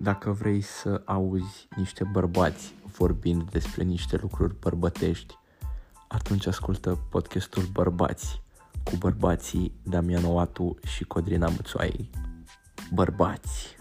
Dacă vrei să auzi niște bărbați vorbind despre niște lucruri bărbătești, atunci ascultă podcastul Bărbați cu bărbații Damian Oatu și Codrina Muțoi. Bărbați!